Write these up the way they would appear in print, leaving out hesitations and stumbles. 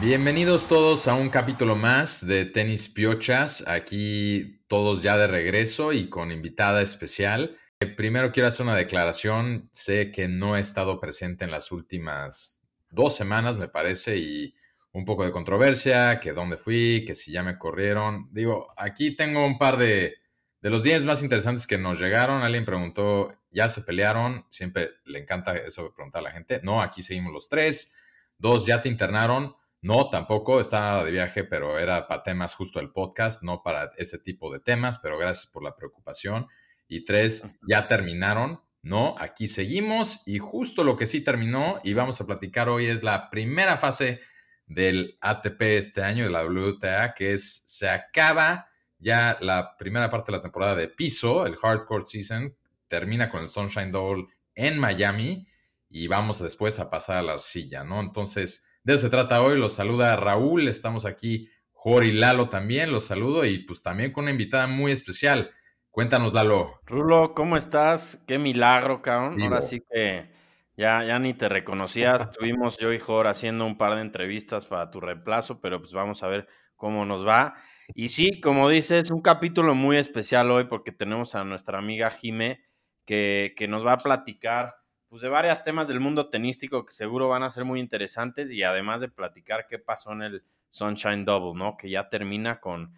Bienvenidos todos a un capítulo más de Tenis Piochas, aquí todos ya de regreso y con invitada especial. Primero quiero hacer una declaración, sé que no he estado presente en las últimas 2 semanas me parece y un poco de controversia, que dónde fui, que si ya me corrieron. Digo, aquí tengo un par de los 10 más interesantes que nos llegaron. Alguien preguntó, ¿ya se pelearon? Siempre le encanta eso de preguntar a la gente. No, aquí seguimos los 3. 2, ¿ya te internaron? No, tampoco, estaba de viaje, pero era para temas justo del podcast, no para ese tipo de temas, pero gracias por la preocupación. Y 3, ¿ya terminaron? No, aquí seguimos y justo lo que sí terminó y vamos a platicar hoy es la primera fase del ATP este año, de la WTA, que es, se acaba ya la primera parte de la temporada de piso, el Hard Court Season, termina con el Sunshine Double en Miami y vamos después a pasar a la arcilla, ¿no? Entonces, de eso se trata hoy, los saluda Raúl, estamos aquí, Jor y Lalo también, los saludo y pues también con una invitada muy especial. Cuéntanos, Lalo. Rulo, ¿cómo estás? Qué milagro, cabrón. Vivo. Ahora sí que ya ni te reconocías, estuvimos yo y Jor haciendo un par de entrevistas para tu reemplazo, pero pues vamos a ver cómo nos va. Y sí, como dices, un capítulo muy especial hoy porque tenemos a nuestra amiga Jime que nos va a platicar pues de varios temas del mundo tenístico que seguro van a ser muy interesantes y además de platicar qué pasó en el Sunshine Double, ¿no? Que ya termina con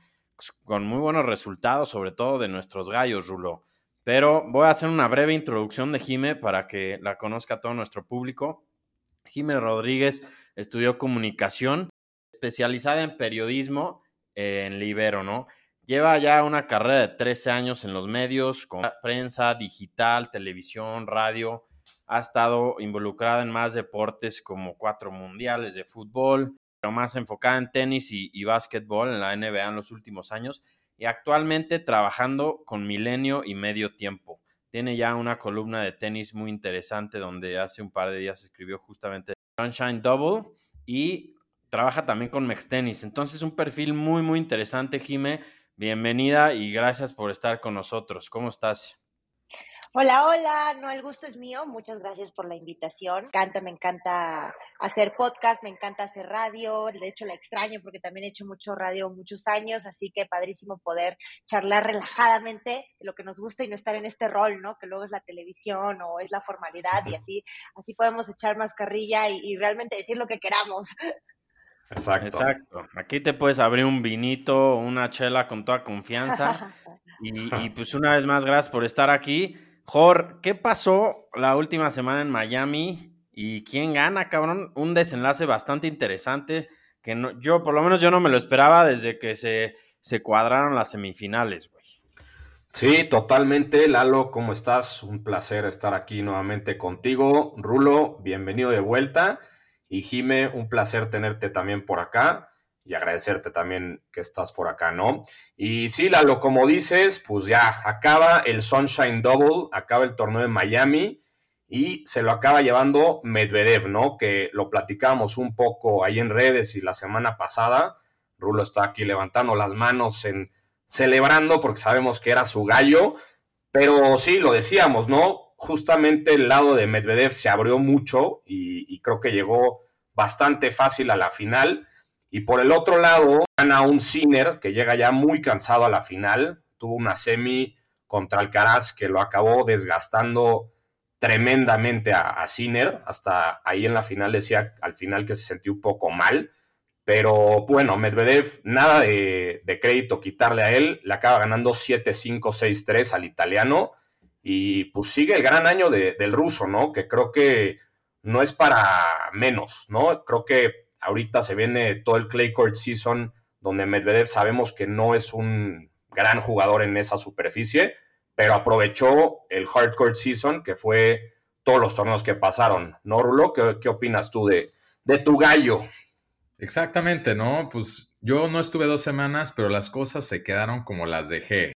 muy buenos resultados, sobre todo de nuestros gallos, Rulo. Pero voy a hacer una breve introducción de Jime para que la conozca todo nuestro público. Jime Rodríguez estudió comunicación, especializada en periodismo en Libero, ¿no? Lleva ya una carrera de 13 años en los medios, con prensa, digital, televisión, radio. Ha estado involucrada en más deportes como 4 mundiales de fútbol, pero más enfocada en tenis y básquetbol en la NBA en los últimos años y actualmente trabajando con Milenio y Medio Tiempo. Tiene ya una columna de tenis muy interesante donde hace un par de días escribió justamente Sunshine Double y trabaja también con Mextenis. Entonces un perfil muy, muy interesante, Jime. Bienvenida y gracias por estar con nosotros. ¿Cómo estás? Hola, hola, no, el gusto es mío, muchas gracias por la invitación, me encanta hacer podcast, me encanta hacer radio, de hecho la extraño porque también he hecho mucho radio muchos años, así que padrísimo poder charlar relajadamente de lo que nos gusta y no estar en este rol, ¿no? Que luego es la televisión o es la formalidad y así podemos echar más carrilla y realmente decir lo que queramos. Exacto. Aquí te puedes abrir un vinito, una chela con toda confianza y pues una vez más, gracias por estar aquí. Jor, ¿qué pasó la última semana en Miami? ¿Y quién gana, cabrón? Un desenlace bastante interesante que no, yo, por lo menos yo no me lo esperaba desde que se cuadraron las semifinales, güey. Sí, totalmente. Lalo, ¿cómo estás? Un placer estar aquí nuevamente contigo. Rulo, bienvenido de vuelta. Y Jime, un placer tenerte también por acá y agradecerte también que estás por acá, ¿no? Y sí, Lalo, como dices, pues ya acaba el Sunshine Double, acaba el torneo de Miami y se lo acaba llevando Medvedev, ¿no? Que lo platicábamos un poco ahí en redes y la semana pasada. Rulo está aquí levantando las manos celebrando porque sabemos que era su gallo, pero sí, lo decíamos, ¿no? Justamente el lado de Medvedev se abrió mucho y creo que llegó bastante fácil a la final. Y por el otro lado, gana un Sinner que llega ya muy cansado a la final. Tuvo una semi contra Alcaraz que lo acabó desgastando tremendamente a Sinner. Hasta ahí en la final decía al final que se sentía un poco mal. Pero bueno, Medvedev, nada de crédito quitarle a él. Le acaba ganando 7-5, 6-3 al italiano. Y pues sigue el gran año del ruso, ¿no? Que creo que no es para menos, ¿no? Creo que ahorita se viene todo el clay court season donde Medvedev sabemos que no es un gran jugador en esa superficie, pero aprovechó el hard court season que fue todos los torneos que pasaron, ¿no, Rulo? ¿Qué opinas tú de tu gallo? Exactamente, ¿no? Pues yo no estuve 2 semanas, pero las cosas se quedaron como las dejé.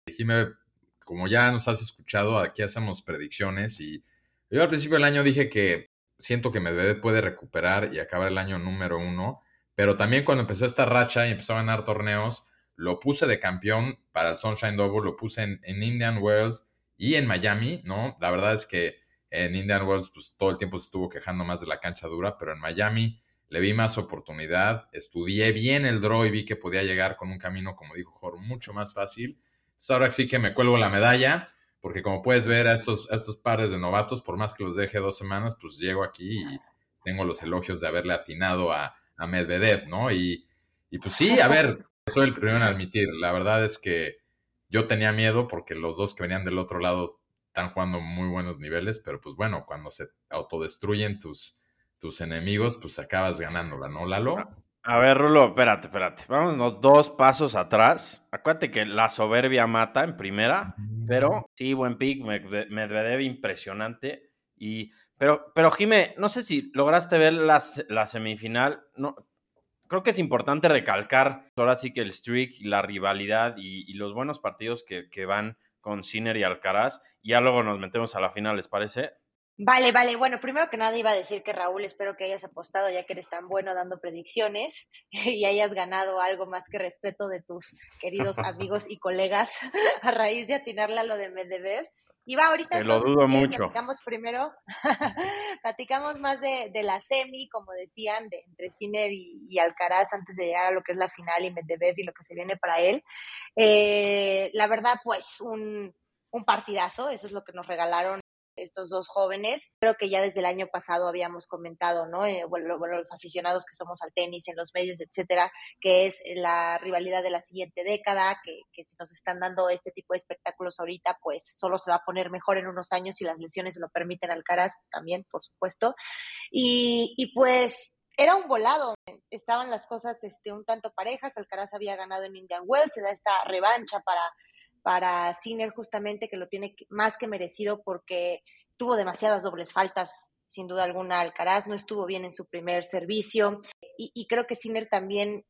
Como ya nos has escuchado, aquí hacemos predicciones y yo al principio del año dije que siento que Medvedev puede recuperar y acabar el año número 1, pero también cuando empezó esta racha y empezó a ganar torneos, lo puse de campeón para el Sunshine Double, lo puse en Indian Wells y en Miami, ¿no? La verdad es que en Indian Wells pues todo el tiempo se estuvo quejando más de la cancha dura, pero en Miami le vi más oportunidad, estudié bien el draw y vi que podía llegar con un camino, como dijo Jor, mucho más fácil. Entonces ahora sí que me cuelgo la medalla, porque como puedes ver a estos pares de novatos, por más que los deje 2 semanas, pues llego aquí y tengo los elogios de haberle atinado a Medvedev, ¿no? Y pues sí, a ver, soy el primero en admitir, la verdad es que yo tenía miedo porque los dos que venían del otro lado están jugando muy buenos niveles, pero pues bueno, cuando se autodestruyen tus enemigos, pues acabas ganándola, ¿no, Lalo? A ver, Rulo, espérate. Vámonos 2 pasos atrás. Acuérdate que la soberbia mata en primera, pero sí, buen pick, Medvedev impresionante. Pero Jime, no sé si lograste ver la semifinal. No, creo que es importante recalcar ahora sí que el streak, la rivalidad y los buenos partidos que van con Sinner y Alcaraz. Y ya luego nos metemos a la final, ¿les parece? Vale. Bueno, primero que nada iba a decir que Raúl, espero que hayas apostado ya que eres tan bueno dando predicciones y hayas ganado algo más que respeto de tus queridos amigos y colegas a raíz de atinarle a lo de Medvedev. Y va ahorita... Te lo dudo mucho. Platicamos primero, platicamos más de la semi, como decían, entre Sinner y Alcaraz antes de llegar a lo que es la final y Medvedev y lo que se viene para él. La verdad, pues, un partidazo, eso es lo que nos regalaron estos 2 jóvenes, creo que ya desde el año pasado habíamos comentado, ¿no? Los aficionados que somos al tenis, en los medios, etcétera, que es la rivalidad de la siguiente década, que si nos están dando este tipo de espectáculos ahorita, pues solo se va a poner mejor en unos años, si las lesiones se lo permiten, Alcaraz también, por supuesto, y pues era un volado, estaban las cosas un tanto parejas, Alcaraz había ganado en Indian Wells, se da esta revancha para Sinner justamente, que lo tiene más que merecido porque tuvo demasiadas dobles faltas, sin duda alguna. Alcaraz no estuvo bien en su primer servicio y creo que Sinner también,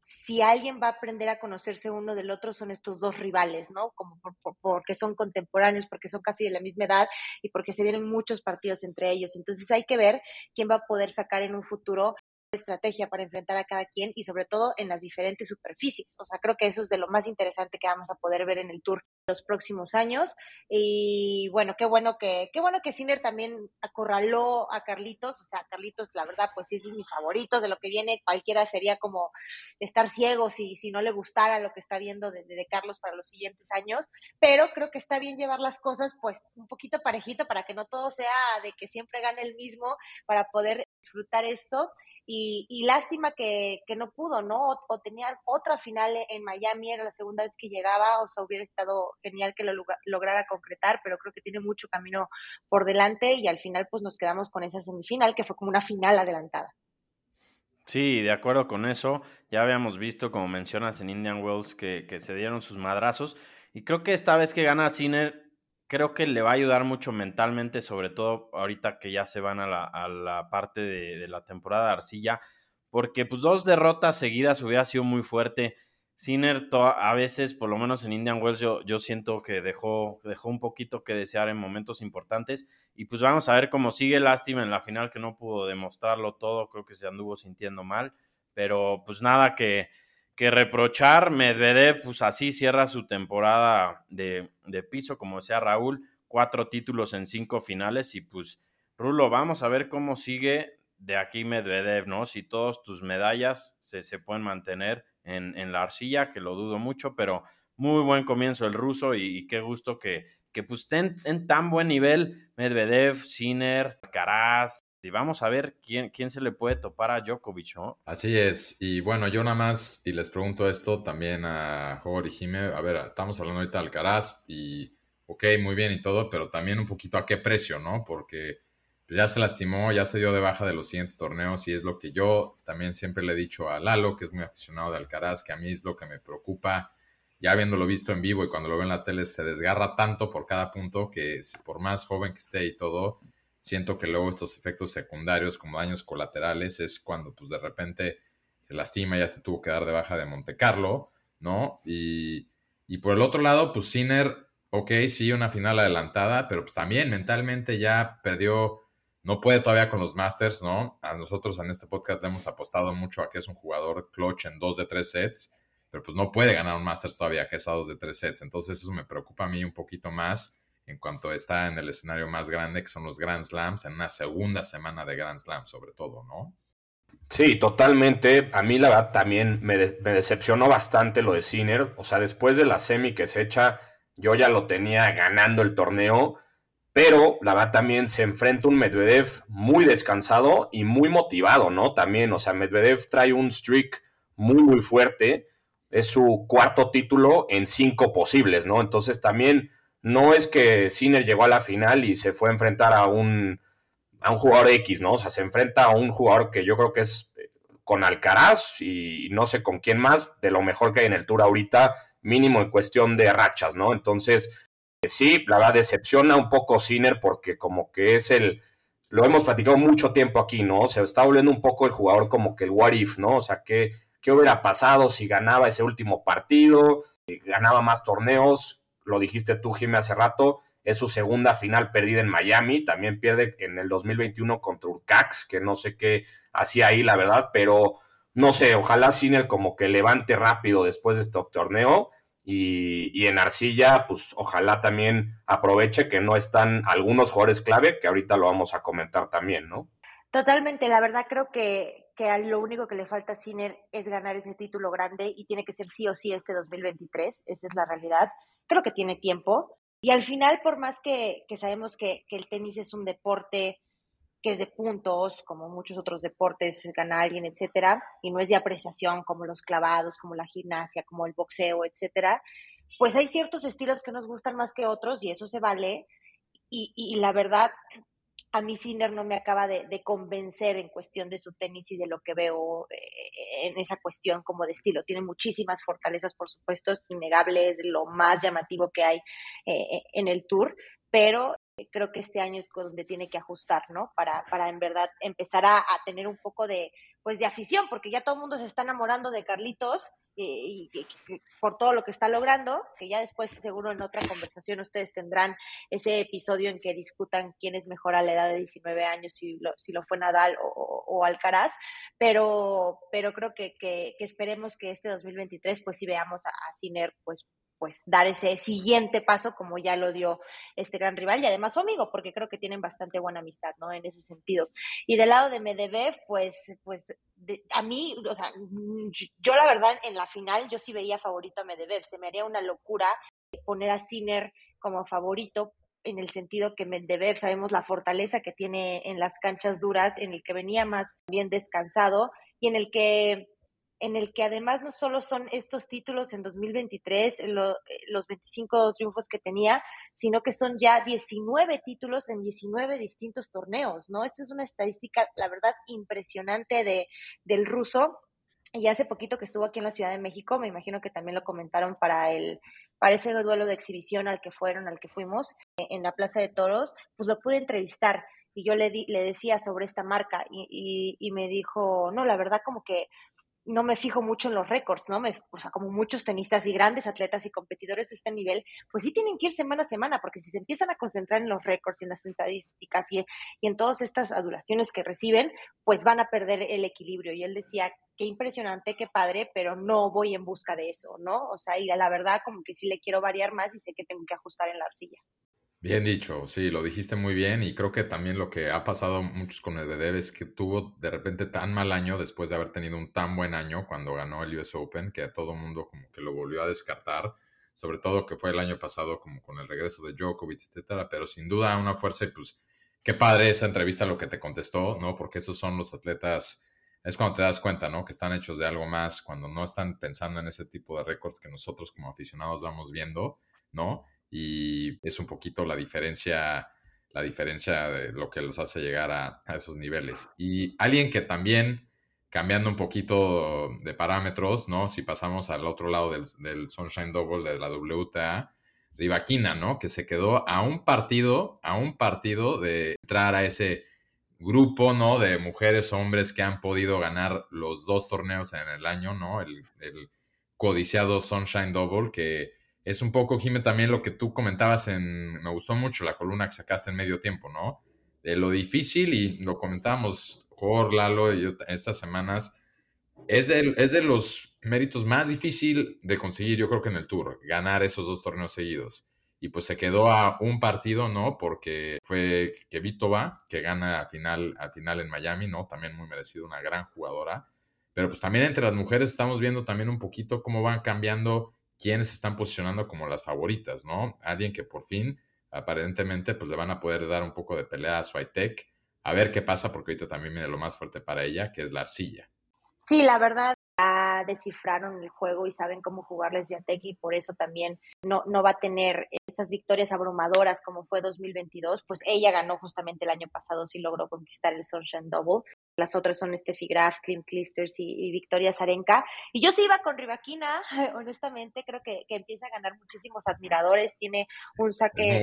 si alguien va a aprender a conocerse uno del otro, son estos 2 rivales, ¿no? Como porque son contemporáneos, porque son casi de la misma edad y porque se vienen muchos partidos entre ellos. Entonces hay que ver quién va a poder sacar en un futuro estrategia para enfrentar a cada quien y sobre todo en las diferentes superficies. O sea, creo que eso es de lo más interesante que vamos a poder ver en el Tour los próximos años. Y bueno, qué bueno que Sinner también acorraló a Carlitos. O sea, Carlitos, la verdad, pues sí, ese es mi favorito de lo que viene. Cualquiera sería como estar ciego si no le gustara lo que está viendo de Carlos para los siguientes años. Pero creo que está bien llevar las cosas pues un poquito parejito para que no todo sea de que siempre gane el mismo, para poder disfrutar esto. Y lástima que no pudo, ¿no? O tenían otra final en Miami, era la segunda vez que llegaba, o sea, hubiera estado genial que lo lograra concretar, pero creo que tiene mucho camino por delante y al final pues nos quedamos con esa semifinal que fue como una final adelantada. Sí, de acuerdo con eso. Ya habíamos visto, como mencionas, en Indian Wells que se dieron sus madrazos y creo que esta vez que gana Sinner, creo que le va a ayudar mucho mentalmente, sobre todo ahorita que ya se van a la parte de la temporada de arcilla, porque pues 2 derrotas seguidas hubiera sido muy fuerte. Sinner a veces, por lo menos en Indian Wells, yo siento que dejó un poquito que desear en momentos importantes y pues vamos a ver cómo sigue. Lástima en la final que no pudo demostrarlo todo, creo que se anduvo sintiendo mal, pero pues nada que reprochar. Medvedev, pues así cierra su temporada de piso, como decía Raúl, 4 títulos en 5 finales, y pues, Rulo, vamos a ver cómo sigue de aquí Medvedev, ¿no? Si todos tus medallas se pueden mantener en la arcilla, que lo dudo mucho, pero muy buen comienzo el ruso, y qué gusto que pues estén en tan buen nivel Medvedev, Sinner, Alcaraz. Y vamos a ver quién se le puede topar a Djokovic, ¿no? Así es. Y bueno, yo nada más, y les pregunto esto también a Jor y Jime, a ver, estamos hablando ahorita de Alcaraz y ok, muy bien y todo, pero también un poquito a qué precio, ¿no? Porque ya se lastimó, ya se dio de baja de los siguientes torneos y es lo que yo también siempre le he dicho a Lalo, que es muy aficionado de Alcaraz, que a mí es lo que me preocupa, ya habiéndolo visto en vivo y cuando lo veo en la tele, se desgarra tanto por cada punto que por más joven que esté y todo, siento que luego estos efectos secundarios como daños colaterales es cuando pues de repente se lastima, ya se tuvo que dar de baja de Monte Carlo, ¿no? Y por el otro lado, pues Sinner, ok, sí, una final adelantada, pero pues también mentalmente ya perdió, no puede todavía con los Masters, ¿no? A nosotros en este podcast le hemos apostado mucho a que es un jugador clutch en 2 de 3 sets, pero pues no puede ganar un Masters todavía, que es a 2 de 3 sets, entonces eso me preocupa a mí un poquito más, en cuanto está en el escenario más grande, que son los Grand Slams, en una segunda semana de Grand Slam, sobre todo, ¿no? Sí, totalmente. A mí la verdad también me decepcionó bastante lo de Sinner. O sea, después de la semi que se echa, yo ya lo tenía ganando el torneo, pero la verdad también se enfrenta un Medvedev muy descansado y muy motivado, ¿no? También, o sea, Medvedev trae un streak muy, muy fuerte. Es su cuarto título en 5 posibles, ¿no? Entonces también no es que Sinner llegó a la final y se fue a enfrentar a un jugador X, ¿no? O sea, se enfrenta a un jugador que yo creo que es con Alcaraz y no sé con quién más, de lo mejor que hay en el Tour ahorita, mínimo en cuestión de rachas, ¿no? Entonces, sí, la verdad decepciona un poco Sinner porque como que es lo hemos platicado mucho tiempo aquí, ¿no? Se está volviendo un poco el jugador como que el what if, ¿no? O sea, ¿qué hubiera pasado si ganaba ese último partido? Ganaba más torneos, lo dijiste tú, Jime, hace rato. Es su segunda final perdida en Miami, también pierde en el 2021 contra Urcax, que no sé qué hacía ahí, la verdad, pero no sé, ojalá Sinner como que levante rápido después de este torneo y en arcilla, pues ojalá también aproveche que no están algunos jugadores clave, que ahorita lo vamos a comentar también, ¿no? Totalmente, la verdad creo que lo único que le falta a Sinner es ganar ese título grande y tiene que ser sí o sí este 2023, esa es la realidad, creo que tiene tiempo. Y al final, por más que sabemos que el tenis es un deporte que es de puntos, como muchos otros deportes, gana alguien, etcétera, y no es de apreciación como los clavados, como la gimnasia, como el boxeo, etcétera, pues hay ciertos estilos que nos gustan más que otros y eso se vale. Y la verdad, a mí Sinner no me acaba de convencer en cuestión de su tenis y de lo que veo en esa cuestión como de estilo. Tiene muchísimas fortalezas, por supuesto, es innegable, es lo más llamativo que hay en el Tour, pero creo que este año es donde tiene que ajustar, ¿no? Para en verdad empezar a tener un poco de afición, porque ya todo el mundo se está enamorando de Carlitos y por todo lo que está logrando, que ya después seguro en otra conversación ustedes tendrán ese episodio en que discutan quién es mejor a la edad de 19 años, si lo fue Nadal o Alcaraz, pero creo que esperemos que este 2023 pues sí veamos a Sinner pues dar ese siguiente paso como ya lo dio este gran rival y además su amigo, porque creo que tienen bastante buena amistad, ¿no? En ese sentido. Y del lado de Medvedev, pues a mí, o sea, yo la verdad en la final yo sí veía favorito a Medvedev, se me haría una locura poner a Sinner como favorito en el sentido que Medvedev, sabemos la fortaleza que tiene en las canchas duras, en el que venía más bien descansado y en el que además no solo son estos títulos en 2023, los 25 triunfos que tenía, sino que son ya 19 títulos en 19 distintos torneos, ¿no? Esto es una estadística, la verdad, impresionante del ruso. Y hace poquito que estuvo aquí en la Ciudad de México, me imagino que también lo comentaron para ese duelo de exhibición al que fuimos, en la Plaza de Toros, pues lo pude entrevistar. Y yo le decía sobre esta marca y me dijo, no, la verdad como que no me fijo mucho en los récords, ¿no? O sea, como muchos tenistas y grandes atletas y competidores de este nivel, pues sí tienen que ir semana a semana, porque si se empiezan a concentrar en los récords, en las estadísticas y en todas estas adulaciones que reciben, pues van a perder el equilibrio. Y él decía, qué impresionante, qué padre, pero no voy en busca de eso, ¿no? O sea, y la verdad como que sí le quiero variar más y sé que tengo que ajustar en la arcilla. Bien dicho, sí, lo dijiste muy bien y creo que también lo que ha pasado muchos con Medvedev es que tuvo de repente tan mal año después de haber tenido un tan buen año cuando ganó el US Open que a todo mundo como que lo volvió a descartar, sobre todo que fue el año pasado como con el regreso de Djokovic, etcétera, pero sin duda una fuerza y pues qué padre esa entrevista lo que te contestó, ¿no? Porque esos son los atletas, es cuando te das cuenta, ¿no? Que están hechos de algo más, cuando no están pensando en ese tipo de récords que nosotros como aficionados vamos viendo, ¿no? Y es un poquito la diferencia de lo que los hace llegar a esos niveles. Y alguien que también, cambiando un poquito de parámetros, ¿no? Si pasamos al otro lado del Sunshine Double de la WTA, Rybakina, ¿no? Que se quedó a un partido de entrar a ese grupo, ¿no? De mujeres, hombres que han podido ganar los 2 torneos en el año, ¿no? El codiciado Sunshine Double que es un poco, Jime, también lo que tú comentabas me gustó mucho la columna que sacaste en Medio Tiempo, ¿no? De lo difícil, y lo comentábamos Jor, Lalo y yo estas semanas, es de los méritos más difícil de conseguir, yo creo que en el Tour, ganar esos 2 torneos seguidos. y pues se quedó a un partido, ¿no? Porque fue que Kvitova, que gana al final en Miami, ¿no? También muy merecido, una gran jugadora. Pero pues también entre las mujeres estamos viendo también un poquito cómo van cambiando quiénes se están posicionando como las favoritas, ¿no? Alguien que por fin, aparentemente, pues le van a poder dar un poco de pelea a Swiatek. A ver qué pasa, porque ahorita también viene lo más fuerte para ella, que es la arcilla. Sí, la verdad, ya descifraron el juego y saben cómo jugarles Swiatek, y por eso también no va a tener estas victorias abrumadoras como fue 2022. Pues ella ganó justamente el año pasado, sí logró conquistar el Sunshine Double. Las otras son Steffi Graf, Kim Clijsters y Victoria Azarenka. Y yo sí iba con Rybakina, honestamente, creo que empieza a ganar muchísimos admiradores, tiene un saque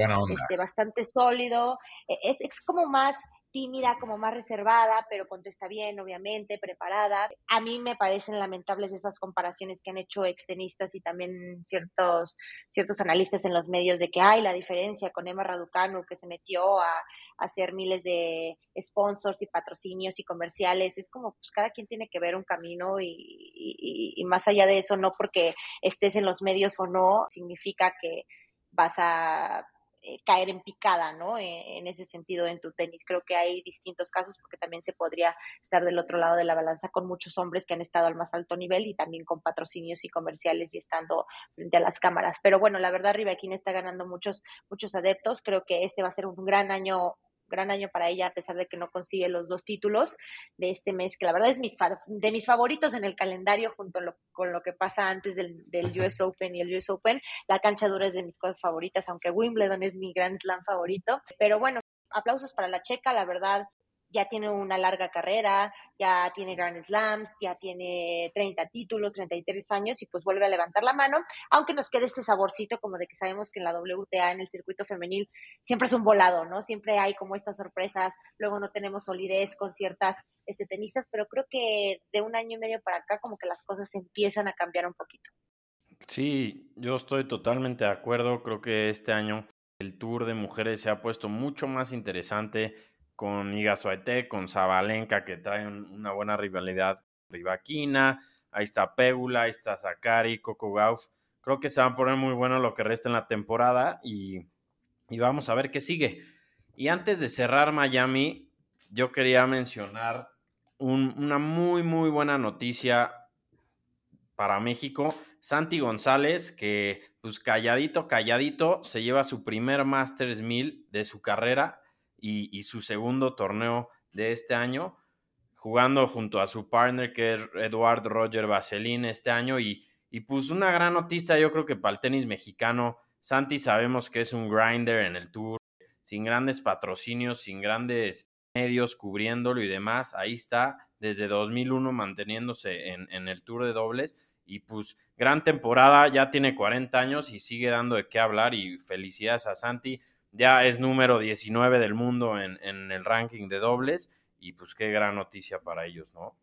bastante sólido, es como más tímida, como más reservada, pero contesta bien, obviamente, preparada. A mí me parecen lamentables estas comparaciones que han hecho extenistas y también ciertos analistas en los medios de que hay la diferencia con Emma Raducanu, que se metió a hacer miles de sponsors y patrocinios y comerciales. Es como, pues, cada quien tiene que ver un camino y más allá de eso, no porque estés en los medios o no, significa que vas a caer en picada, ¿no? En ese sentido, en tu tenis. Creo que hay distintos casos, porque también se podría estar del otro lado de la balanza con muchos hombres que han estado al más alto nivel y también con patrocinios y comerciales y estando frente a las cámaras. Pero bueno, la verdad, Rybakina está ganando muchos adeptos. Creo que este va a ser un gran año para ella, a pesar de que no consigue los dos títulos de este mes, que la verdad es de mis favoritos en el calendario, junto con lo que pasa antes del US Open y el US Open. La cancha dura es de mis cosas favoritas, aunque Wimbledon es mi Grand Slam favorito. Pero bueno, aplausos para la checa, la verdad. Ya tiene una larga carrera, ya tiene Grand Slams, ya tiene 30 títulos, 33 años, y pues vuelve a levantar la mano, aunque nos quede este saborcito como de que sabemos que en la WTA, en el circuito femenil, siempre es un volado, ¿no? Siempre hay como estas sorpresas, luego no tenemos solidez con ciertas tenistas, pero creo que de un año y medio para acá como que las cosas empiezan a cambiar un poquito. Sí, yo estoy totalmente de acuerdo. Creo que este año el Tour de mujeres se ha puesto mucho más interesante, con Iga Swiatek, con Sabalenka, que traen una buena rivalidad, Rybakina, ahí está Pegula, ahí está Sakari, Coco Gauff. Creo que se va a poner muy bueno lo que resta en la temporada y vamos a ver qué sigue. Y antes de cerrar Miami, yo quería mencionar una muy, muy buena noticia para México. Santi González, que pues calladito, se lleva su primer Masters 1000 de su carrera, y su segundo torneo de este año, jugando junto a su partner, que es Eduard Roger Vaselin, este año, y pues una gran noticia, yo creo que para el tenis mexicano. Santi, sabemos que es un grinder en el Tour, sin grandes patrocinios, sin grandes medios cubriéndolo y demás. Ahí está, desde 2001 manteniéndose en el Tour de dobles, y pues gran temporada, ya tiene 40 años y sigue dando de qué hablar, y felicidades a Santi. Ya es número 19 del mundo en el ranking de dobles, y pues qué gran noticia para ellos, ¿no?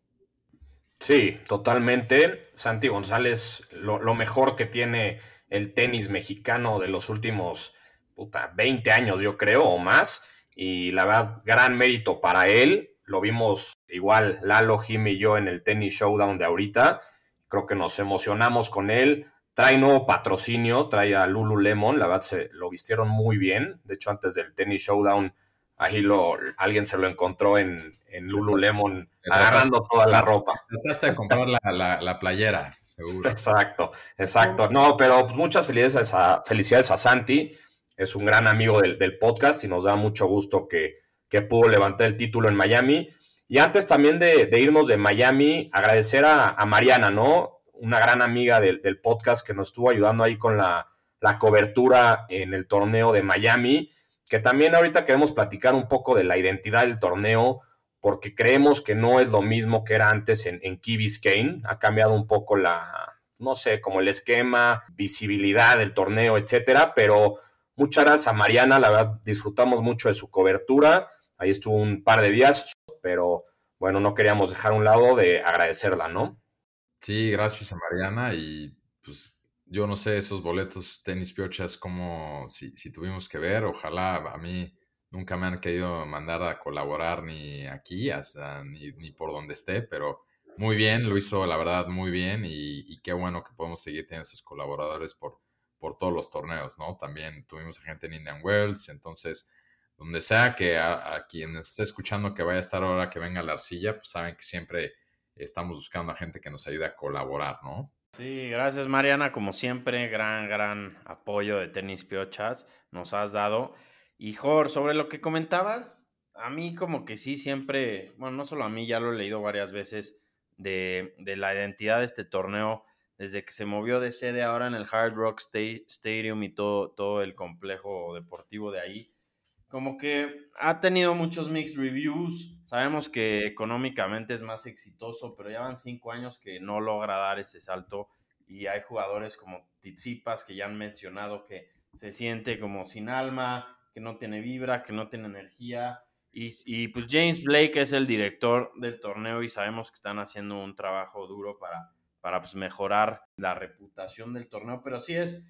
Sí, totalmente. Santi González, lo mejor que tiene el tenis mexicano de los últimos 20 años, yo creo, o más. Y la verdad, gran mérito para él. Lo vimos igual Lalo, Jime y yo en el Tenis Showdown de ahorita. Creo que nos emocionamos con él. Trae nuevo patrocinio, trae a Lululemon, la verdad se lo vistieron muy bien. De hecho, antes del Tenis Showdown, ahí alguien se lo encontró en Lululemon, agarrando toda la ropa. Trataste de comprar la playera, seguro. Exacto. No, pero pues, muchas felicidades a Santi. Es un gran amigo del podcast y nos da mucho gusto que pudo levantar el título en Miami. Y antes también de irnos de Miami, agradecer a Mariana, ¿no? Una gran amiga del podcast que nos estuvo ayudando ahí con la cobertura en el torneo de Miami, que también ahorita queremos platicar un poco de la identidad del torneo, porque creemos que no es lo mismo que era antes en Key Biscayne. Ha cambiado un poco como el esquema, visibilidad del torneo, etcétera, pero muchas gracias a Mariana, la verdad disfrutamos mucho de su cobertura. Ahí estuvo un par de días, pero bueno, no queríamos dejar a un lado de agradecerla, ¿no? Sí, gracias a Mariana, y pues yo no sé esos boletos Tenis Piochas como si tuvimos que ver. Ojalá, a mí nunca me han querido mandar a colaborar ni aquí, hasta ni por donde esté, pero muy bien, lo hizo la verdad muy bien, y qué bueno que podemos seguir teniendo esos colaboradores por, por todos los torneos, ¿no? También tuvimos a gente en Indian Wells, entonces, donde sea que a quien esté escuchando que vaya a estar ahora que venga la arcilla, pues saben que siempre estamos buscando a gente que nos ayude a colaborar, ¿no? Sí, gracias Mariana, como siempre, gran apoyo de Tenis Piochas nos has dado. Y Jor, sobre lo que comentabas, a mí como que sí siempre, bueno, no solo a mí, ya lo he leído varias veces, de la identidad de este torneo, desde que se movió de sede ahora en el Hard Rock Stadium y todo el complejo deportivo de ahí, como que ha tenido muchos mixed reviews. Sabemos que económicamente es más exitoso, pero ya van 5 años que no logra dar ese salto y hay jugadores como Tsitsipas que ya han mencionado que se siente como sin alma, que no tiene vibra, que no tiene energía. Y pues James Blake es el director del torneo y sabemos que están haciendo un trabajo duro para pues mejorar la reputación del torneo, pero sí es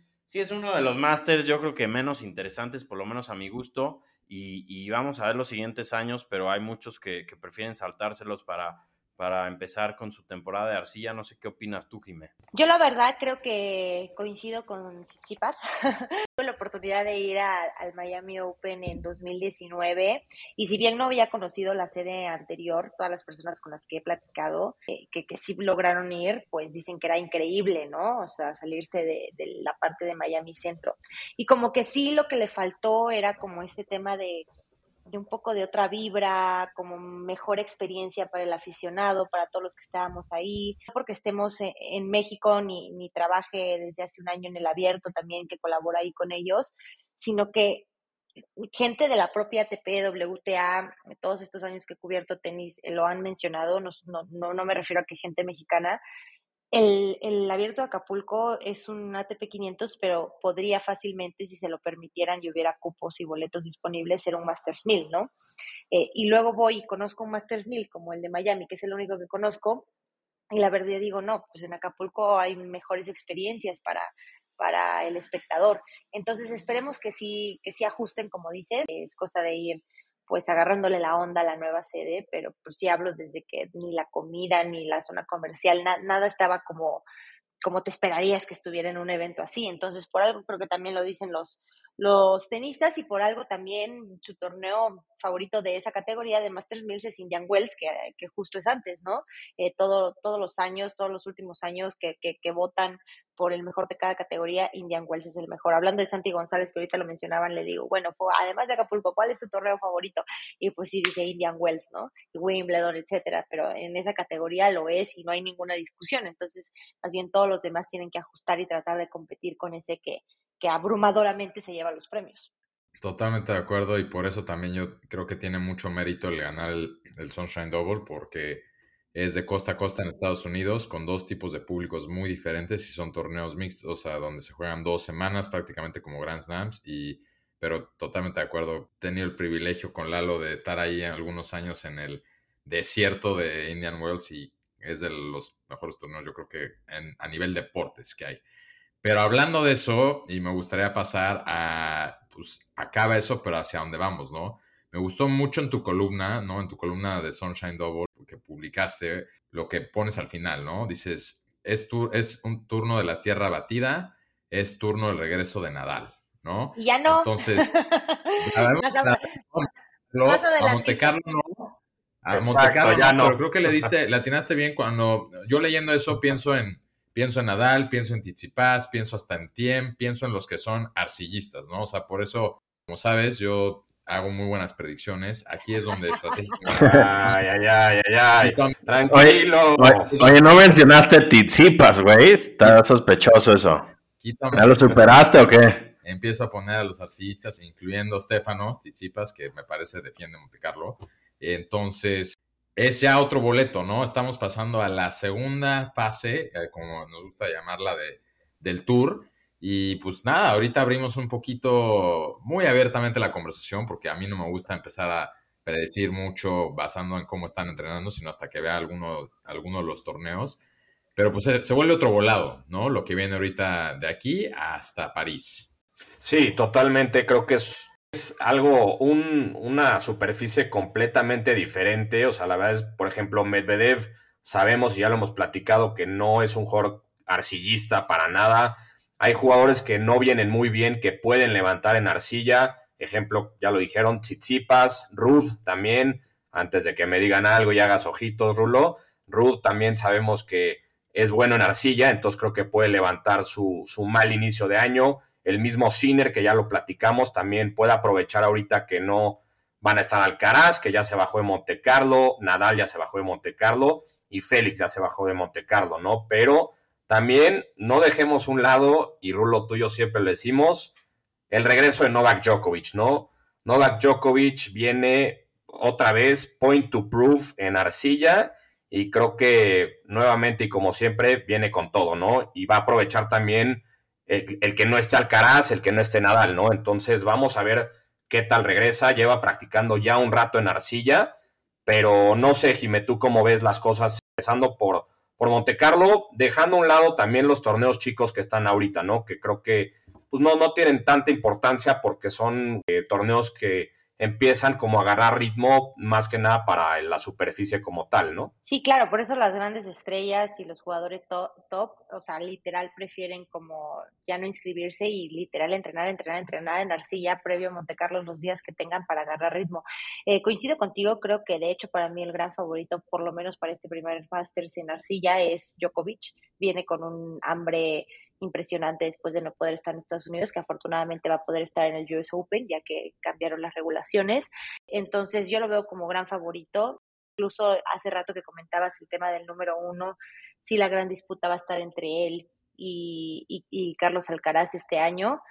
uno de los Masters, yo creo que menos interesantes, por lo menos a mi gusto, y vamos a ver los siguientes años, pero hay muchos que prefieren saltárselos para empezar con su temporada de arcilla. No sé qué opinas tú, Jime. Yo la verdad creo que coincido con Tsitsipas. Tuve la oportunidad de ir al Miami Open en 2019, y si bien no había conocido la sede anterior, todas las personas con las que he platicado, que sí lograron ir, pues dicen que era increíble, ¿no? O sea, salirse de la parte de Miami Centro. Y como que sí lo que le faltó era como este tema de un poco de otra vibra, como mejor experiencia para el aficionado, para todos los que estábamos ahí, no porque estemos en México, ni trabajé desde hace un año en el Abierto también, que colabora ahí con ellos, sino que gente de la propia ATP, WTA, todos estos años que he cubierto tenis, lo han mencionado, no me refiero a que gente mexicana. El Abierto de Acapulco es un ATP 500, pero podría fácilmente, si se lo permitieran y hubiera cupos y boletos disponibles, ser un Masters 1000, ¿no? Y luego voy y conozco un Masters 1000, como el de Miami, que es el único que conozco, y la verdad digo, no, pues en Acapulco hay mejores experiencias para el espectador. Entonces esperemos que sí ajusten, como dices, es cosa de ir pues agarrándole la onda a la nueva sede, pero pues sí hablo desde que ni la comida, ni la zona comercial, nada estaba como te esperarías que estuviera en un evento así. Entonces, por algo creo que también lo dicen los tenistas, y por algo también su torneo favorito de esa categoría de Masters 1000 es Indian Wells, que justo es antes, ¿no? Todos los últimos años que votan por el mejor de cada categoría, Indian Wells es el mejor. Hablando de Santi González, que ahorita lo mencionaban, le digo, bueno, además de Acapulco, ¿cuál es tu torneo favorito? Y pues sí dice Indian Wells, ¿no? Y Wimbledon, etcétera, pero en esa categoría lo es y no hay ninguna discusión. Entonces, más bien todos los demás tienen que ajustar y tratar de competir con ese que abrumadoramente se lleva los premios. Totalmente de acuerdo, y por eso también yo creo que tiene mucho mérito el ganar el Sunshine Double, porque es de costa a costa en Estados Unidos, con 2 tipos de públicos muy diferentes, y son torneos mixtos, o sea, donde se juegan 2 semanas prácticamente como Grand Slams, pero totalmente de acuerdo. He tenido el privilegio con Lalo de estar ahí algunos años en el desierto de Indian Wells, y es de los mejores torneos, yo creo que a nivel deportes que hay. Pero hablando de eso, y me gustaría pasar pues acaba eso, pero hacia dónde vamos, ¿no? Me gustó mucho en tu columna, ¿no? En tu columna de Sunshine Double que publicaste, lo que pones al final, ¿no? Dices, es un turno de la tierra batida, es turno del regreso de Nadal, ¿no? Y ya no. Entonces, a Monte Carlo no. A Monte Carlo ya no. Pero creo que le atinaste bien. Cuando yo leyendo eso pienso en Nadal, pienso en Tsitsipas, pienso hasta en Thiem, pienso en los que son arcillistas, ¿no? O sea, por eso, como sabes, yo hago muy buenas predicciones. Aquí es donde estratégicamente... ¡Ay! Tranquilo. Oye, no mencionaste Tsitsipas, güey. Está sospechoso eso. ¿Ya lo superaste o qué? Empiezo a poner a los arcillistas, incluyendo Stefanos Tsitsipas, que me parece defiende Monte Carlo. Entonces... es ya otro boleto, ¿no? Estamos pasando a la segunda fase, como nos gusta llamarla, del tour. Y pues nada, ahorita abrimos un poquito, muy abiertamente la conversación, porque a mí no me gusta empezar a predecir mucho basando en cómo están entrenando, sino hasta que vea alguno de los torneos. Pero pues se vuelve otro volado, ¿no? Lo que viene ahorita de aquí hasta París. Sí, totalmente. Creo que es algo, una superficie completamente diferente. O sea, la verdad es, por ejemplo, Medvedev, sabemos y ya lo hemos platicado que no es un jugador arcillista para nada. Hay jugadores que no vienen muy bien, que pueden levantar en arcilla. Ejemplo, ya lo dijeron, Tsitsipas, Ruud también. Antes de que me digan algo y hagas ojitos, Rulo. Ruud también sabemos que es bueno en arcilla, entonces creo que puede levantar su mal inicio de año. El mismo Sinner, que ya lo platicamos, también puede aprovechar ahorita que no van a estar Alcaraz, que ya se bajó de Monte Carlo, Nadal ya se bajó de Monte Carlo y Félix ya se bajó de Monte Carlo, ¿no? Pero también no dejemos un lado, y Rulo, tú y yo siempre lo decimos, el regreso de Novak Djokovic, ¿no? Novak Djokovic viene otra vez point to proof en arcilla y creo que nuevamente y como siempre viene con todo, ¿no? Y va a aprovechar también el que no esté Alcaraz, el que no esté Nadal, ¿no? Entonces vamos a ver qué tal regresa, lleva practicando ya un rato en arcilla, pero no sé, Jime, tú cómo ves las cosas empezando por Monte Carlo, dejando a un lado también los torneos chicos que están ahorita, ¿no? Que creo que pues no tienen tanta importancia porque son torneos que empiezan como a agarrar ritmo más que nada para la superficie como tal, ¿no? Sí, claro, por eso las grandes estrellas y los jugadores top, o sea, literal prefieren como ya no inscribirse y literal entrenar en arcilla previo a Monte Carlo los días que tengan para agarrar ritmo. Coincido contigo, creo que de hecho para mí el gran favorito, por lo menos para este primer Masters en arcilla, es Djokovic. Viene con un hambre impresionante después de no poder estar en Estados Unidos, que afortunadamente va a poder estar en el US Open, ya que cambiaron las regulaciones. Entonces yo lo veo como gran favorito. Incluso hace rato que comentabas el tema del número uno, sí, la gran disputa va a estar entre él y Carlos Alcaraz este año.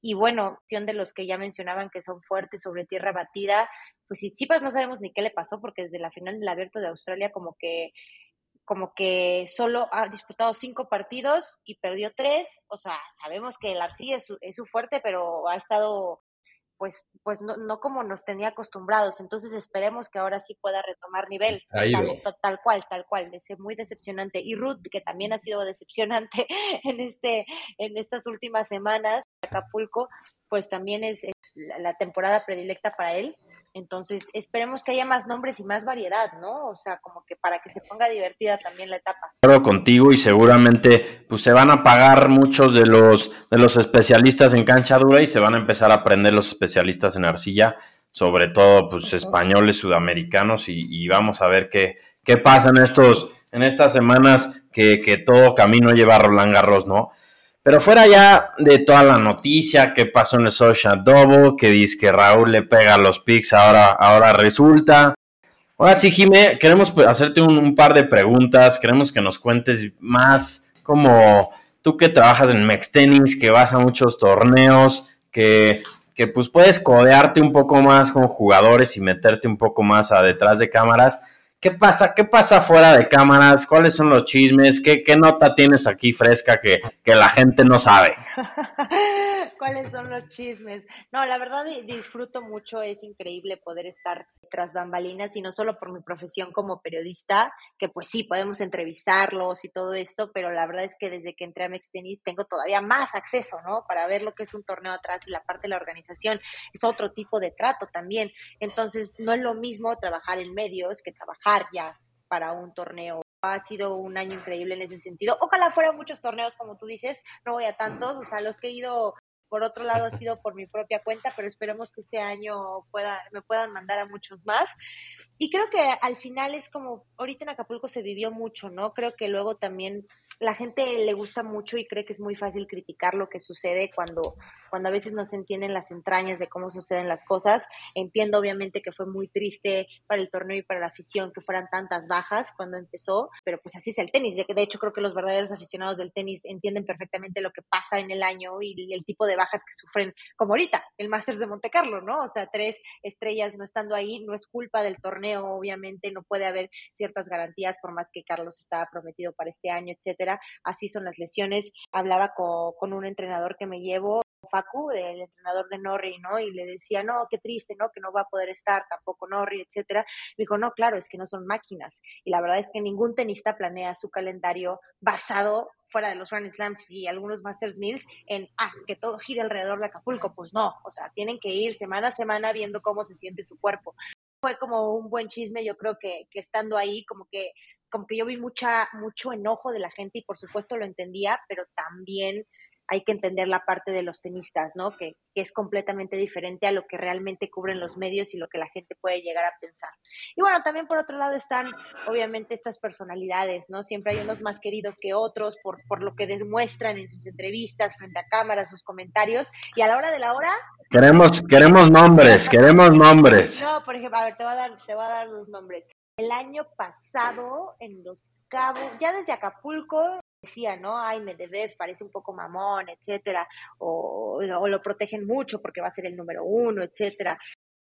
Y bueno, opción de los que ya mencionaban que son fuertes sobre tierra batida, pues Tsitsipas no sabemos ni qué le pasó, porque desde la final del Abierto de Australia como que solo ha disputado 5 partidos y perdió 3, o sea, sabemos que el arcilla es su fuerte, pero ha estado pues no como nos tenía acostumbrados, entonces esperemos que ahora sí pueda retomar nivel, tal cual, es muy decepcionante. Y Ruud, que también ha sido decepcionante en estas últimas semanas, Acapulco, pues también es la temporada predilecta para él. Entonces, esperemos que haya más nombres y más variedad, ¿no? O sea, como que para que se ponga divertida también la etapa. Claro, contigo, y seguramente pues se van a pagar muchos de los especialistas en cancha dura y se van a empezar a aprender los especialistas en arcilla, sobre todo pues españoles, sudamericanos, y vamos a ver qué pasa en estas semanas que todo camino lleva a Roland Garros, ¿no? Pero fuera ya de toda la noticia que pasó en el Sunshine Double, que dice que Raúl le pega a los picks, ahora resulta. Ahora sí, Jime, queremos hacerte un par de preguntas, queremos que nos cuentes más, como tú que trabajas en Mextenis, que vas a muchos torneos, que pues puedes codearte un poco más con jugadores y meterte un poco más a detrás de cámaras. ¿Qué pasa fuera de cámaras? ¿Cuáles son los chismes? ¿Qué nota tienes aquí fresca que la gente no sabe? ¿Cuáles son los chismes? No, la verdad disfruto mucho, es increíble poder estar tras bambalinas, y no solo por mi profesión como periodista, que pues sí, podemos entrevistarlos y todo esto, pero la verdad es que desde que entré a Mextenis tengo todavía más acceso, ¿no? Para ver lo que es un torneo atrás, y la parte de la organización es otro tipo de trato también. Entonces, no es lo mismo trabajar en medios que trabajar ya para un torneo. Ha sido un año increíble en ese sentido. Ojalá fueran muchos torneos, como tú dices, no voy a tantos, o sea, los que he ido... Por otro lado, ha sido por mi propia cuenta, pero esperemos que este año me puedan mandar a muchos más. Y creo que al final es como, ahorita en Acapulco se vivió mucho, ¿no? Creo que luego también la gente le gusta mucho y cree que es muy fácil criticar lo que sucede cuando a veces no se entienden las entrañas de cómo suceden las cosas. Entiendo obviamente que fue muy triste para el torneo y para la afición que fueran tantas bajas cuando empezó, pero pues así es el tenis. De hecho, creo que los verdaderos aficionados del tenis entienden perfectamente lo que pasa en el año y el tipo de bajas que sufren, como ahorita, el Masters de Monte Carlo, ¿no? O sea, 3 estrellas no estando ahí, no es culpa del torneo, obviamente, no puede haber ciertas garantías por más que Carlos estaba prometido para este año, etcétera. Así son las lesiones. Hablaba con un entrenador que me llevo, Facu, el entrenador de Norrie, ¿no? Y le decía, no, qué triste, ¿no? Que no va a poder estar tampoco Norrie, etcétera. Me dijo, no, claro, es que no son máquinas. Y la verdad es que ningún tenista planea su calendario basado fuera de los Grand Slams y algunos Masters 1000 en, que todo gira alrededor de Acapulco. Pues no, o sea, tienen que ir semana a semana viendo cómo se siente su cuerpo. Fue como un buen chisme, yo creo que estando ahí, como que yo vi mucho enojo de la gente, y por supuesto lo entendía, pero también hay que entender la parte de los tenistas, ¿no? Que es completamente diferente a lo que realmente cubren los medios y lo que la gente puede llegar a pensar. Y bueno, también por otro lado están obviamente estas personalidades, ¿no? Siempre hay unos más queridos que otros por lo que demuestran en sus entrevistas, frente a cámaras, sus comentarios, y a la hora de la hora... Queremos nombres, queremos nombres. No, por ejemplo, a ver, te voy a dar los nombres. El año pasado, en Los Cabos, ya desde Acapulco, decía, ¿no? Ay, Medvedev parece un poco mamón, etcétera, o lo protegen mucho porque va a ser el número uno, etcétera.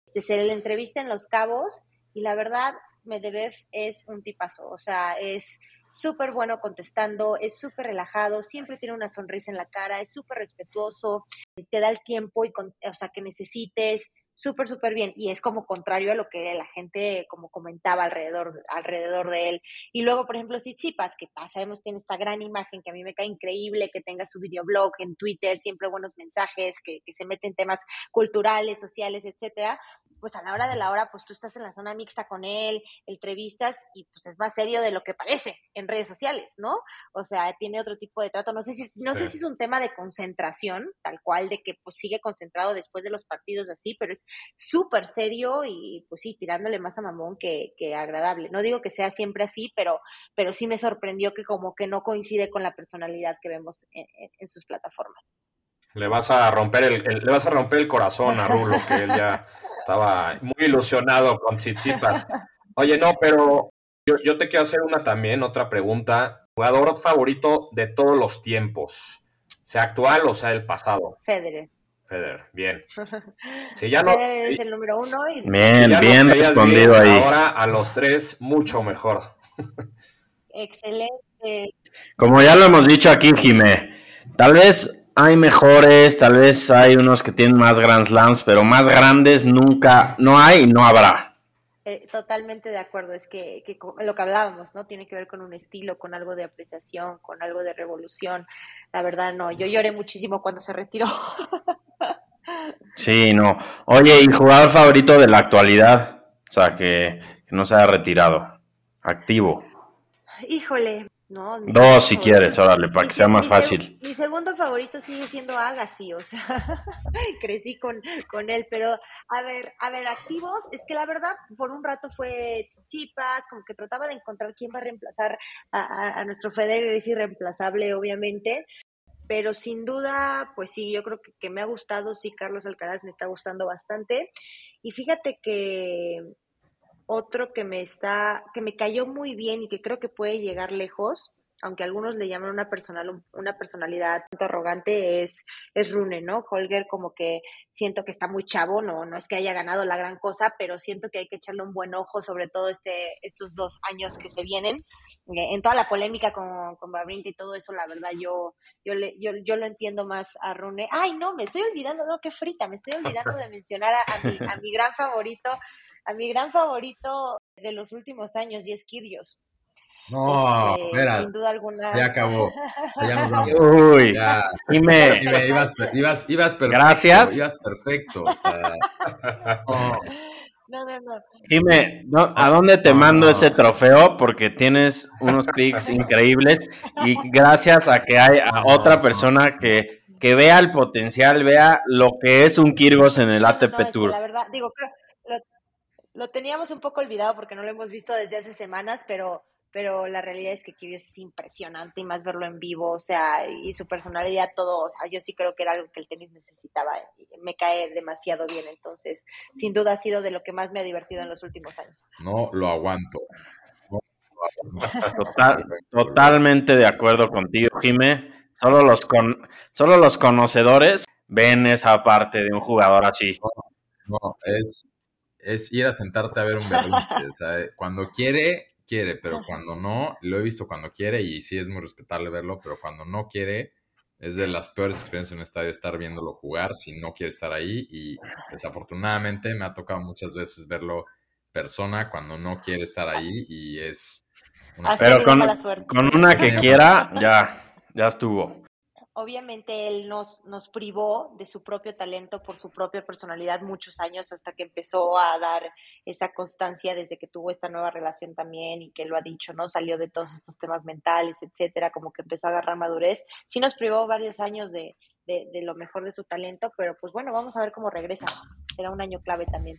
Se le entrevista en Los Cabos y la verdad, Medvedev es un tipazo, o sea, es súper bueno contestando, es súper relajado, siempre tiene una sonrisa en la cara, es súper respetuoso, te da el tiempo, o sea, que necesites, súper, súper bien, y es como contrario a lo que la gente como comentaba alrededor de él. Y luego, por ejemplo, Tsitsipas, que sabemos tiene esta gran imagen que a mí me cae increíble, que tenga su videoblog en Twitter, siempre buenos mensajes, que se mete en temas culturales, sociales, etcétera, pues a la hora de la hora, pues tú estás en la zona mixta con él, entrevistas, y pues es más serio de lo que parece en redes sociales, ¿no? O sea, tiene otro tipo de trato, no sé si es un tema de concentración, tal cual, de que pues sigue concentrado después de los partidos así, pero es súper serio y pues sí, tirándole más a mamón que agradable. No digo que sea siempre así, pero sí me sorprendió que como que no coincide con la personalidad que vemos en sus plataformas. Le vas a romper el corazón a Rulo, que él ya estaba muy ilusionado con Tsitsipas. Oye, no, pero yo te quiero hacer otra pregunta. Jugador favorito de todos los tiempos, sea actual o sea del pasado. Federer, bien. Si ya no, Federer es el número uno. Y... Bien, si bien respondido bien, ahí. Ahora a los tres, mucho mejor. Excelente. Como ya lo hemos dicho aquí, Jime, tal vez hay mejores, tal vez hay unos que tienen más Grand Slams, pero más grandes nunca, no hay y no habrá. Totalmente de acuerdo, es que lo que hablábamos, ¿no? Tiene que ver con un estilo, con algo de apreciación, con algo de revolución. La verdad, no, yo lloré muchísimo cuando se retiró. Sí, no. Oye, ¿y jugador favorito de la actualidad? O sea, que no se haya retirado. Activo. Híjole. No, dos, si quieres, órale, para que sea más fácil. Mi segundo favorito sigue siendo Agassi, o sea, crecí con él, pero a ver, activos, es que la verdad, por un rato fue Tsitsipas, como que trataba de encontrar quién va a reemplazar a nuestro Federer, es irreemplazable, obviamente, pero sin duda, pues sí, yo creo que me ha gustado, sí, Carlos Alcaraz me está gustando bastante, y fíjate que... Otro que me cayó muy bien y que creo que puede llegar lejos, aunque algunos le llaman una personalidad arrogante, es Rune, ¿no? Holger, como que siento que está muy chavo, no es que haya ganado la gran cosa, pero siento que hay que echarle un buen ojo, sobre todo estos 2 años que se vienen. En toda la polémica con Babrinka y todo eso, la verdad, yo lo entiendo más a Rune. Ay, no, me estoy olvidando de mencionar a mi gran favorito. A mi gran favorito de los últimos años, y es Kyrgios. No, espera. Sin duda alguna. Ya acabó. Ya nos vamos. Uy. Ya. Dime. Ibas perfecto. Gracias. Ibas perfecto. O sea. No. Dime, ¿no? ¿A dónde te mando ese trofeo? Porque tienes unos picks increíbles y gracias a que hay a otra persona que vea el potencial, vea lo que es un Kyrgios en el ATP Tour. La verdad, digo, lo teníamos un poco olvidado porque no lo hemos visto desde hace semanas, pero la realidad es que Kyrgios es impresionante, y más verlo en vivo, o sea, y su personalidad, todo, o sea, yo sí creo que era algo que el tenis necesitaba, me cae demasiado bien, entonces, sin duda ha sido de lo que más me ha divertido en los últimos años. No lo aguanto. Totalmente de acuerdo contigo, Jime, solo los conocedores ven esa parte de un jugador así. No, es ir a sentarte a ver un berrinche, o sea, cuando quiere, pero cuando no, lo he visto cuando quiere y sí es muy respetable verlo, pero cuando no quiere, es de las peores experiencias en un estadio estar viéndolo jugar si no quiere estar ahí, y desafortunadamente me ha tocado muchas veces verlo persona cuando no quiere estar ahí y es... Pero con una que quiera, ya estuvo. Obviamente él nos privó de su propio talento por su propia personalidad muchos años hasta que empezó a dar esa constancia desde que tuvo esta nueva relación también y que lo ha dicho, ¿no? Salió de todos estos temas mentales, etcétera, como que empezó a agarrar madurez. Sí nos privó varios años de lo mejor de su talento, pero pues bueno, vamos a ver cómo regresa. Será un año clave también.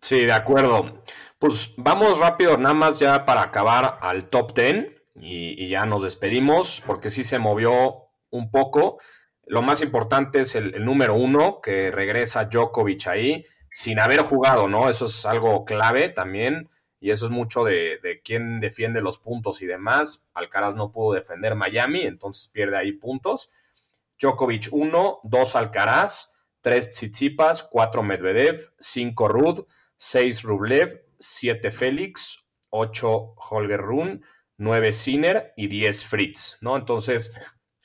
Sí, de acuerdo. Pues vamos rápido, nada más ya para acabar al top 10 y ya nos despedimos porque sí se movió un poco. Lo más importante es el número 1, que regresa Djokovic ahí, sin haber jugado, ¿no? Eso es algo clave también, y eso es mucho de quién defiende los puntos y demás. Alcaraz no pudo defender Miami, entonces pierde ahí puntos. Djokovic 1, 2 Alcaraz, 3 Tsitsipas, 4 Medvedev, 5 Ruud, 6 Rublev, 7 Félix, 8 Holger Rune, 9 Sinner y 10 Fritz, ¿no? Entonces,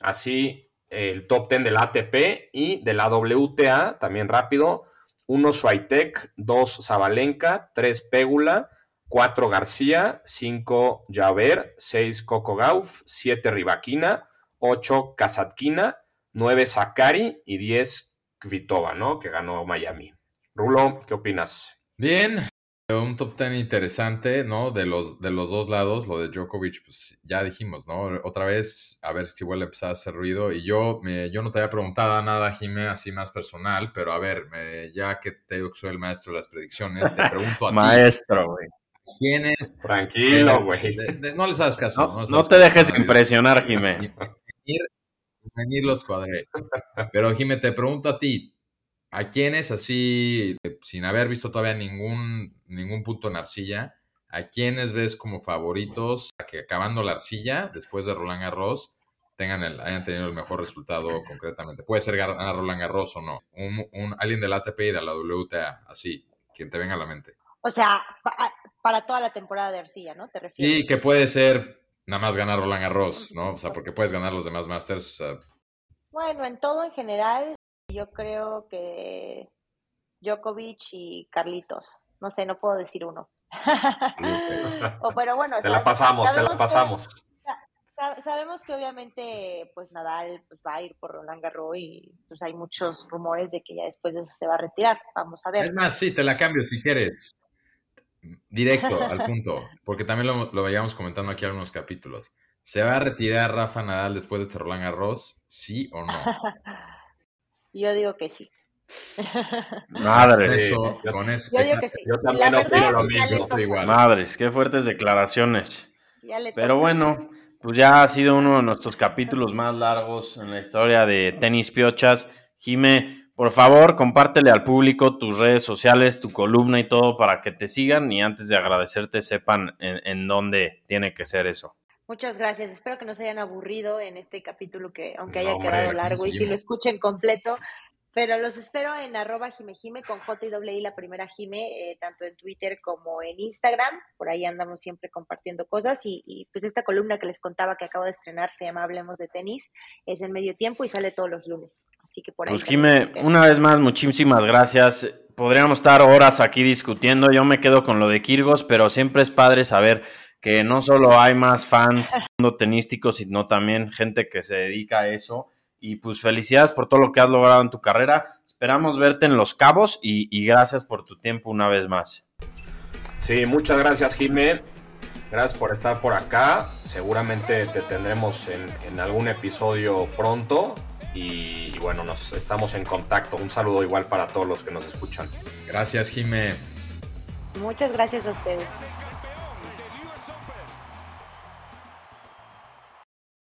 así el top 10 del ATP y de la WTA, también rápido, 1 Swiatek, 2 Sabalenka, 3 Pegula, 4 García, 5 Javer, 6 Coco Gauff, 7 Rybakina, 8 Kasatkina, 9 Sakari y 10 Kvitova, ¿no? Que ganó Miami. Rulo, ¿qué opinas? Bien, un top 10 interesante, ¿no? De los dos lados, lo de Djokovic, pues ya dijimos, ¿no? Otra vez, a ver si vuelve a empezar a hacer ruido. Y yo no te había preguntado nada, Jime, así más personal, pero a ver, ya que te digo que soy el maestro de las predicciones, te pregunto a ti. Maestro, güey. ¿Quién es? Tranquilo, güey. No les hagas caso. No te dejes impresionar, Jime. Venir los cuadré. Pero, Jime, te pregunto a ti, ¿a quiénes así, sin haber visto todavía ningún punto en arcilla, a quiénes ves como favoritos a que acabando la arcilla, después de Roland Garros, hayan tenido el mejor resultado concretamente? Puede ser ganar Roland Garros o no. Alguien del ATP y de la WTA, así, quien te venga a la mente. O sea, para toda la temporada de arcilla, ¿no? ¿Te refieres? Y que puede ser nada más ganar Roland Garros, ¿no? O sea, porque puedes ganar los demás Masters. Bueno, en todo en general, yo creo que Djokovic y Carlitos. No sé, no puedo decir uno. O, pero bueno, te la pasamos, te la pasamos. Sabemos que obviamente pues Nadal pues, va a ir por Roland Garros y pues hay muchos rumores de que ya después de eso se va a retirar. Vamos a ver. Es más, sí, te la cambio si quieres. Directo, al punto, porque también lo vayamos comentando aquí en algunos capítulos. ¿Se va a retirar Rafa Nadal después de este Roland Garros? ¿Sí o no? Yo digo que sí. Madre, eso, con eso. Yo digo que sí. Yo también opino lo mismo. Igual. Madres, qué fuertes declaraciones. Pero bueno, pues ya ha sido uno de nuestros capítulos más largos en la historia de Tenis Piochas. Jime, por favor, compártele al público tus redes sociales, tu columna y todo para que te sigan y antes de agradecerte sepan en dónde tiene que ser eso. Muchas gracias. Espero que no se hayan aburrido en este capítulo que aunque haya quedado largo y si lo escuchen completo, pero los espero en @jimejime con J y doble I la primera Jime, tanto en Twitter como en Instagram. Por ahí andamos siempre compartiendo cosas y pues esta columna que les contaba que acabo de estrenar se llama Hablemos de Tenis, es en Medio Tiempo y sale todos los lunes. Así que por ahí. Pues Jime, una vez más, muchísimas gracias. Podríamos estar horas aquí discutiendo. Yo me quedo con lo de Kyrgios, pero siempre es padre saber que no solo hay más fans tenísticos, sino también gente que se dedica a eso. Y pues felicidades por todo lo que has logrado en tu carrera. Esperamos verte en Los Cabos y gracias por tu tiempo una vez más. Sí, muchas gracias, Jime. Gracias por estar por acá. Seguramente te tendremos en algún episodio pronto. Y bueno, nos estamos en contacto. Un saludo igual para todos los que nos escuchan. Gracias, Jime. Muchas gracias a ustedes.